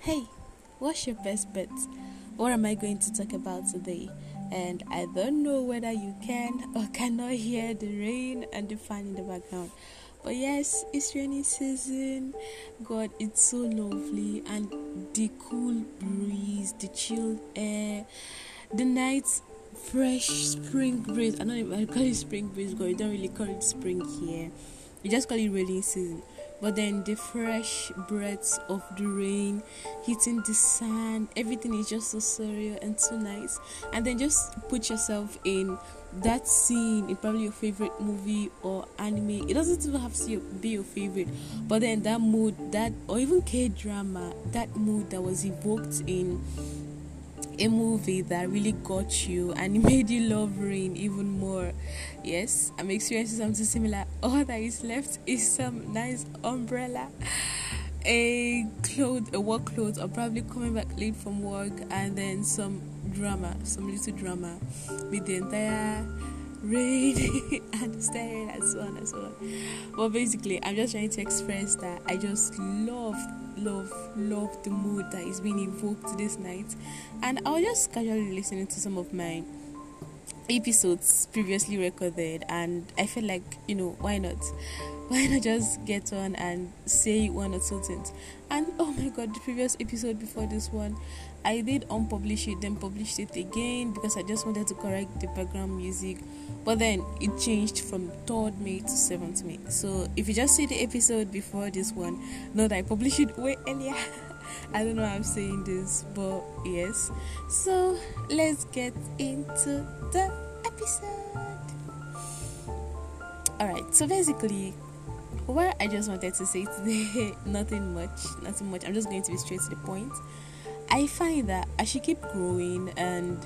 Hey, what's your best bet? What am I going to talk about today? And I don't know whether you can or cannot hear the rain and the fan in the background. But yes, it's rainy season. God, it's so lovely. And the cool breeze, the chilled air, the night's fresh spring breeze. I don't even call it spring breeze, but you don't really call it spring here. You just call it rainy season. But then the fresh breaths of the rain hitting the sand, everything is just so surreal and so nice. And then just put yourself in that scene in probably your favorite movie or anime. It doesn't even have to be your favorite, but then that mood, that, or even K-drama, that mood that was evoked in a movie that really got you and it made you love rain even more. Yes, I'm experiencing something similar. All that is left is some nice umbrella, a work clothes, or probably coming back late from work, and then some little drama with the entire rain and staring and so on and so on. But basically, I'm just trying to express that I just love the mood that is being evoked this night. And I was just casually listening to some of my episodes previously recorded, and I felt like, why not just get on and say one or two things. And oh my god, the previous episode before this one, I did unpublish it, then published it again because I just wanted to correct the background music, but then it changed from 3rd May to 7th May. So if you just see the episode before this one, know that I published it way earlier. I don't know why I'm saying this, but yes. So let's get into the episode. Alright, so basically, what I just wanted to say today, nothing much. I'm just going to be straight to the point. I find that I should keep growing and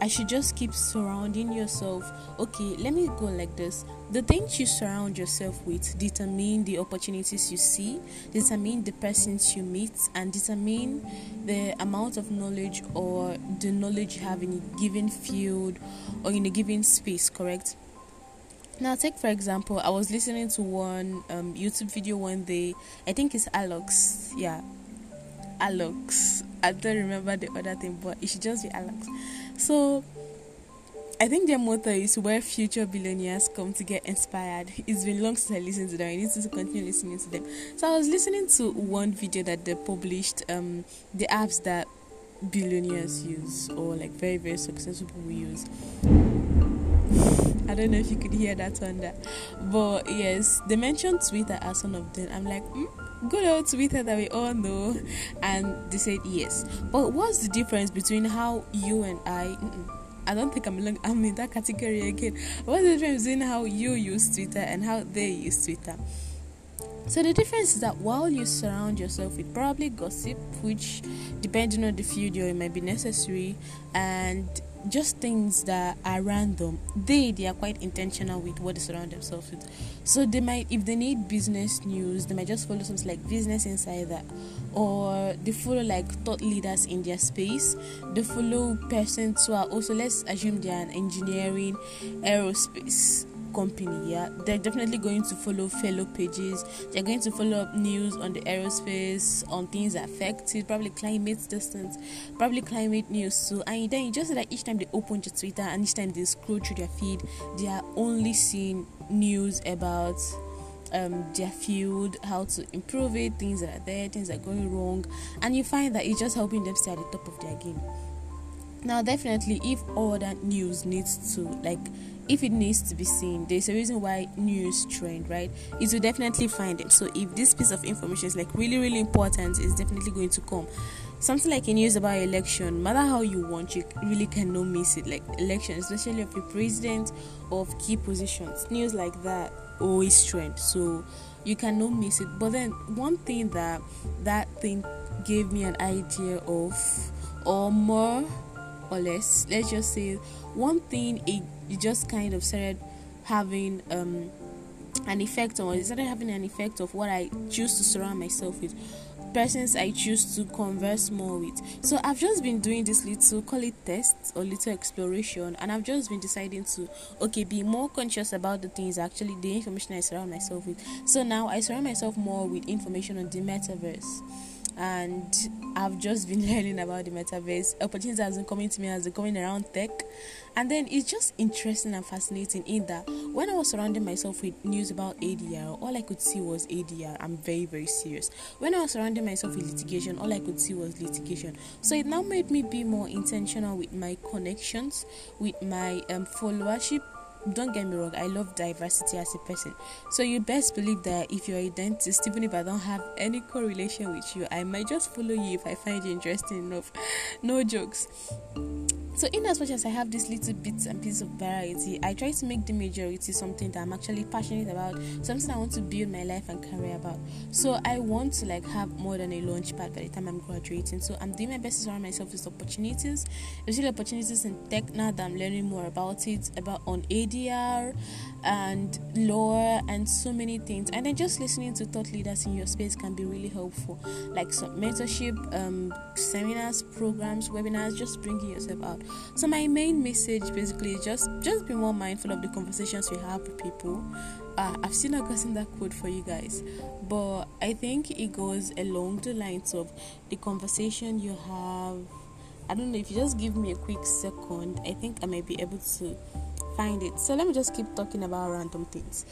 I should just keep surrounding yourself. Okay, let me go like this. The things you surround yourself with determine the opportunities you see, determine the persons you meet, and determine the amount of knowledge or the knowledge you have in a given field or in a given space, correct? Now, take for example, I was listening to one YouTube video one day. I think it's Alex. Yeah, Alex. I don't remember the other thing, but it should just be Alex. So, I think their motto is where future billionaires come to get inspired. It's been long since I listened to them. I need to continue listening to them. So, I was listening to one video that they published, the apps that billionaires use, or like very, very successful people use. I don't know if you could hear that thunder, but yes, they mentioned Twitter as one of them. I'm like, good old Twitter that we all know, and they said yes. But what's the difference between how you and I don't think I'm in that category again. What's the difference between how you use Twitter and how they use Twitter? So the difference is that while you surround yourself with probably gossip, which depending on the field it might be necessary, and just things that are random, they are quite intentional with what they surround themselves with. So they might, if they need business news, they might just follow something like Business Insider, or they follow like thought leaders in their space. They follow persons who are also, let's assume they are an engineering, aerospace company. Yeah, they're definitely going to follow fellow pages. They're going to follow up news on the aerospace, on things that affect it, probably climate distance, probably climate news too. And then you just see that each time they open your Twitter and each time they scroll through their feed, they are only seeing news about their field, how to improve it, things that are there, things that are going wrong, and you find that it's just helping them stay at the top of their game. Now, definitely, if all that news needs to, like, if it needs to be seen, there's a reason why news trend, right? It will definitely find it. So if this piece of information is like really, really important, it's definitely going to come. Something like a news about election, no matter how you want, you really cannot miss it. Like election, especially of the president or of key positions, news like that always trend. So you cannot miss it. But then one thing that thing gave me an idea of, or more or less, let's just say one thing, it just kind of started having an effect on, it started having an effect of what I choose to surround myself with, persons I choose to converse more with. So I've just been doing this little, call it test or little exploration, and I've just been deciding to, be more conscious about the things, actually the information I surround myself with. So now I surround myself more with information on the metaverse. and I've just been learning about the metaverse. Opportunities have been coming to me as they're coming around tech, and then it's just interesting and fascinating in that when I was surrounding myself with news about ADR, all I could see was ADR. I'm very, very serious. When I was surrounding myself with litigation, all I could see was litigation. So it now made me be more intentional with my connections, with my followership. Don't get me wrong, I love diversity as a person. So you best believe that if you're a dentist, even if I don't have any correlation with you, I might just follow you if I find you interesting enough. No jokes. So in as much as I have these little bits and pieces of variety, I try to make the majority something that I'm actually passionate about, something I want to build my life and career about. So I want to have more than a launch pad by the time I'm graduating. So I'm doing my best to surround myself with opportunities, especially opportunities in tech now that I'm learning more about it, about on ADR and lore and so many things. And then just listening to thought leaders in your space can be really helpful, like some mentorship, seminars, programs, webinars, just bringing yourself out. So my main message basically is just be more mindful of the conversations we have with people. I've still not gotten that quote for you guys, but I think it goes along the lines of the conversation you have. I don't know, if you just give me a quick second, I think I might be able to find it. So let me just keep talking about random things.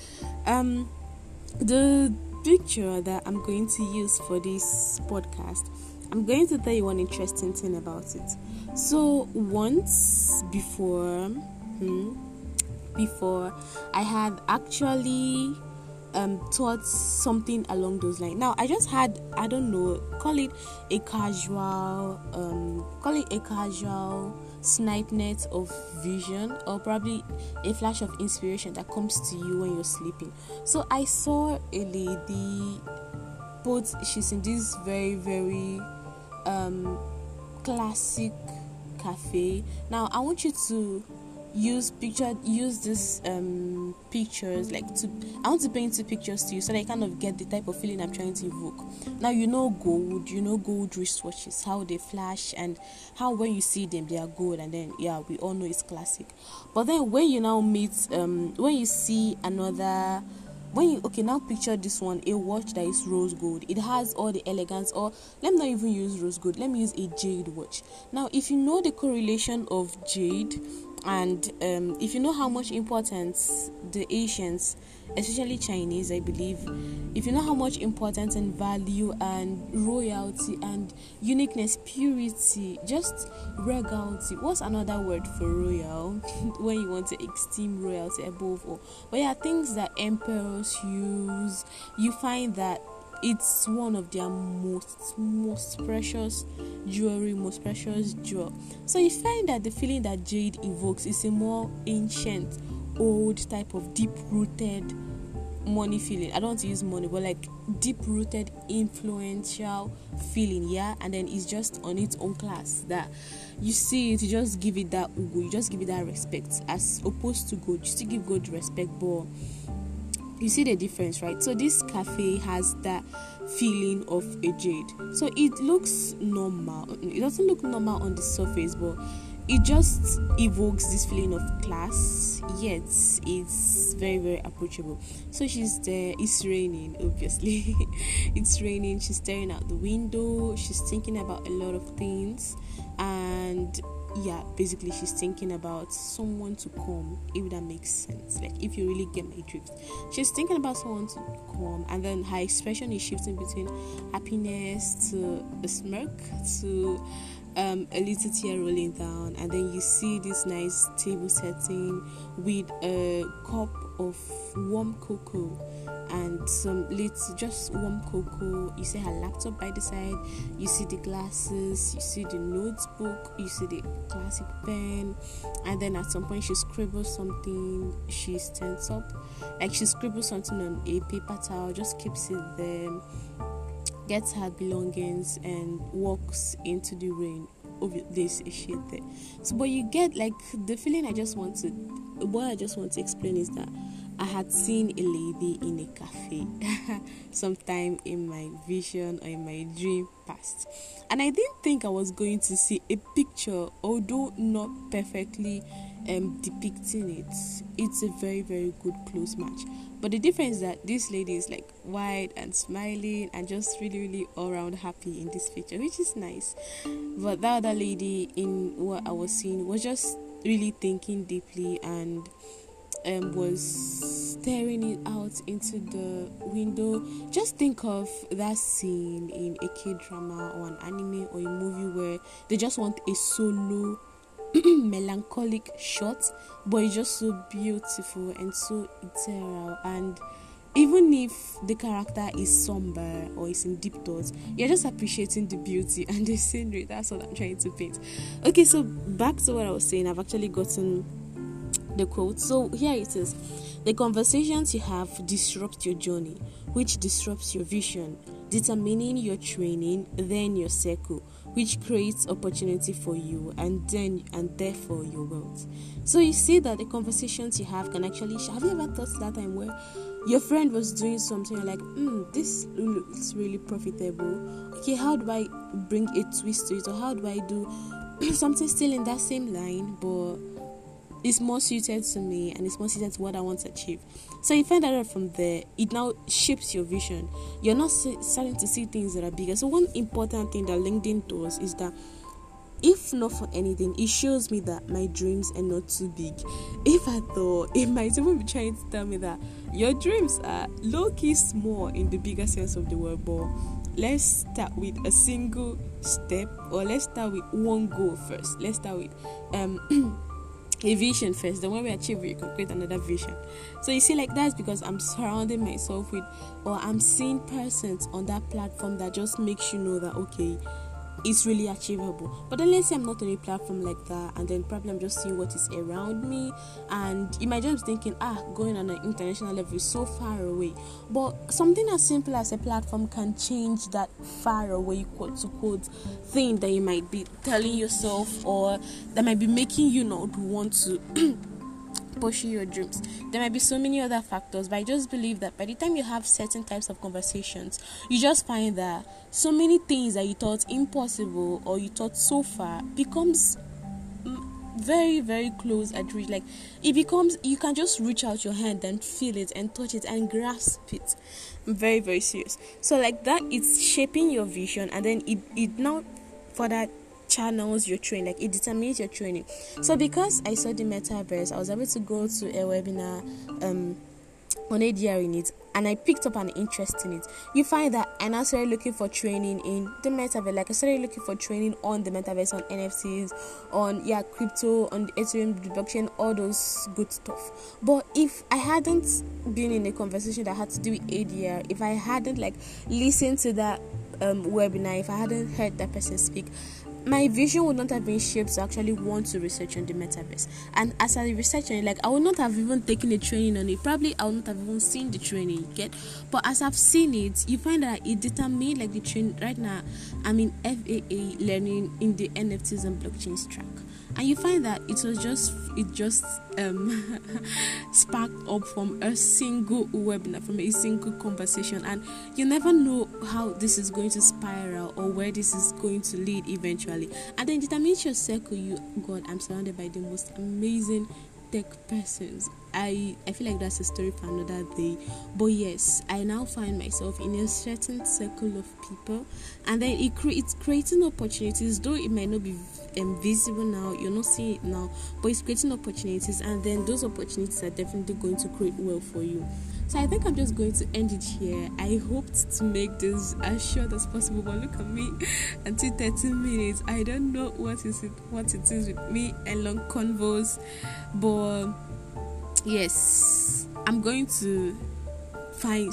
The picture that I'm going to use for this podcast, I'm going to tell you one interesting thing about it. So once before I had actually thought something along those lines. Now I just had, I don't know, call it a casual snipe net of vision, or probably a flash of inspiration that comes to you when you're sleeping. So I saw a lady post, she's in this very, very classic cafe. Now I want you to use these pictures I want to paint two pictures to you so that I kind of get the type of feeling I'm trying to evoke. Now gold wristwatches, how they flash and how when you see them they are gold, and then yeah, we all know it's classic. But then when you now meet when you see another, now picture this one, a watch that is rose gold. It has all the elegance, or let me not even use rose gold, let me use a jade watch. Now if you know the correlation of jade, and if you know how much importance the Asians, especially Chinese, I believe, if you know how much importance and value and royalty and uniqueness, purity, just regality. What's another word for royal? When you want to esteem royalty above all. But yeah, things that emperors use, you find that it's one of their most precious jewelry, most precious jewel. So you find that the feeling that jade evokes is a more ancient, old type of deep-rooted money feeling. I don't want to use money, but deep-rooted, influential feeling, yeah. And then it's just on its own class that you see it, you just give it that ugu, you just give it that respect, as opposed to gold. You still give gold respect, but you see the difference, right? So this cafe has that feeling of a jade. So it looks normal. It doesn't look normal on the surface, but it just evokes this feeling of class, yet it's very, very approachable. So she's there. It's raining, obviously. It's raining. She's staring out the window. She's thinking about a lot of things. And yeah, basically she's thinking about someone to come, if that makes sense, if you really get my drift. She's thinking about someone to come, and then her expression is shifting between happiness to a smirk to a little tear rolling down. And then you see this nice table setting with a cup of warm cocoa and some little just warm cocoa. You see her laptop by the side, you see the glasses, you see the notebook, you see the classic pen. And then at some point she scribbles something. She stands up, she scribbles something on a paper towel, just keeps it there, gets her belongings, and walks into the rain. This is shit there. So but you get the feeling. I just want to explain is that I had seen a lady in a cafe sometime in my vision or in my dream past, and I didn't think I was going to see a picture, although not perfectly depicting it. It's a very, very good close match. But the difference is that this lady is like wide and smiling and just really, really all around happy in this picture, which is nice. But the other lady, in what I was seeing, was just really thinking deeply and was staring it out into the window. Just think of that scene in a K-drama or an anime or a movie where they just want a solo melancholic shot, but it's just so beautiful and so ethereal. And even if the character is somber or is in deep thoughts, you're just appreciating the beauty and the scenery. That's what I'm trying to paint. Okay, so back to what I was saying. I've actually gotten the quote. So here it is: the conversations you have disrupt your journey, which disrupts your vision, determining your training, then your circle, which creates opportunity for you and therefore your wealth. So you see that the conversations you have can actually... Have you ever thought that time where your friend was doing something, you're like, this looks really profitable. Okay, how do I bring a twist to it? Or how do I do something still in that same line, but it's more suited to me and it's more suited to what I want to achieve? So you find out from there, it now shapes your vision. You're not starting to see things that are bigger. So one important thing that LinkedIn does is that, if not for anything, it shows me that my dreams are not too big. If I thought, it might even be trying to tell me that your dreams are low-key small in the bigger sense of the word, but let's start with a single step, or let's start with one goal first. Let's start with a vision first. Then when we achieve it, you can create another vision. So you see, like, that's because I'm surrounding myself with, or I'm seeing persons on that platform that just makes you know that, okay, it's really achievable. But then let's say I'm not on a platform like that, and then probably I'm just seeing what is around me, and you might just be thinking, going on an international level is so far away. But something as simple as a platform can change that far away, quote to quote, thing that you might be telling yourself, or that might be making you not want to pursue your dreams. There might be so many other factors, but I just believe that by the time you have certain types of conversations, you just find that so many things that you thought impossible or you thought so far becomes very, very close at reach. Like, it becomes, you can just reach out your hand and feel it and touch it and grasp it. I'm very, very serious. So like that, it's shaping your vision, and then it now further channels your training, like it determines your training. So because I saw the metaverse, I was able to go to a webinar on ADR in it, and I picked up an interest in it. You find that I now started looking for training in the metaverse. Like, I started looking for training on the metaverse, on NFTs, on crypto, on the Ethereum, blockchain, all those good stuff. But if I hadn't been in a conversation that had to do with ADR, if I hadn't listened to that webinar, if I hadn't heard that person speak, my vision would not have been shaped to actually want to research on the metaverse. And as a researcher, I would not have even taken a training on it. Probably I would not have even seen the training yet. But as I've seen it, you find that it determined, the training. Right now, I'm in FAA learning in the NFTs and blockchains track. And you find that it just sparked up from a single webinar, from a single conversation. And you never know how this is going to spiral or where this is going to lead eventually. And then determines your circle. God, I'm surrounded by the most amazing tech persons. I feel like that's a story for another day. But yes, I now find myself in a certain circle of people, and then it's creating opportunities, though it might not be visible now, you're not seeing it now, but it's creating opportunities, and then those opportunities are definitely going to create wealth for you. So I think I'm just going to end it here. I hoped to make this as short as possible, but look at me, until 13 minutes. I don't know what it is with me and long convos, but yes, I'm going to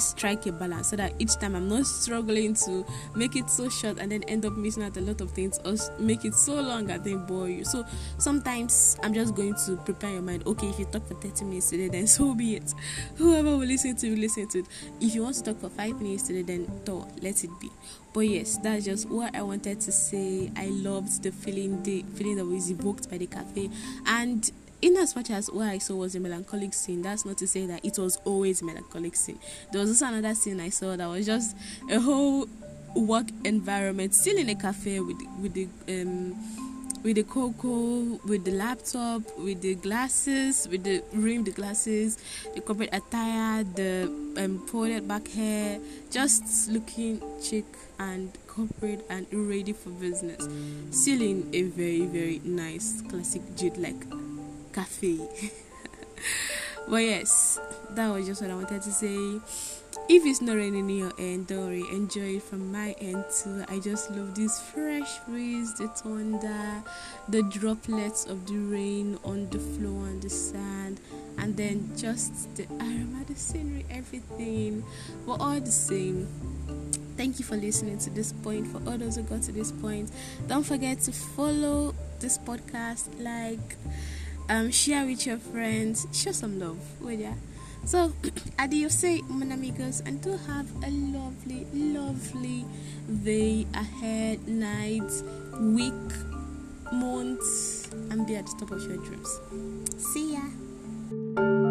strike a balance so that each time I'm not struggling to make it so short and then end up missing out a lot of things, or make it so long and then bore you. So sometimes I'm just going to prepare your mind. Okay, if you talk for 30 minutes today, then so be it. Whoever will listen to it. If you want to talk for 5 minutes today, then talk, let it be. But yes, that's just what I wanted to say. I loved the feeling that was evoked by the cafe. And in as much as what I saw was a melancholic scene, that's not to say that it was always a melancholic scene. There was also another scene I saw that was just a whole work environment, still in a cafe with the with the cocoa, with the laptop, with the glasses, with the rimmed glasses, the corporate attire, the folded back hair, just looking chic and corporate and ready for business. Still in a very, very nice classic jade like cafe. But yes, that was just what I wanted to say. If it's not raining near your end, don't worry, enjoy it from my end too. I just love this fresh breeze, the thunder, the droplets of the rain on the floor and the sand, and then just the aroma, the scenery, everything. We're all the same. Thank you for listening to this point. For all those who got to this point, don't forget to follow this podcast, like, share with your friends, show some love, would ya? So, adios, say, mon amigos, and do have a lovely, lovely day ahead, night, week, month, and be at the top of your dreams. See ya.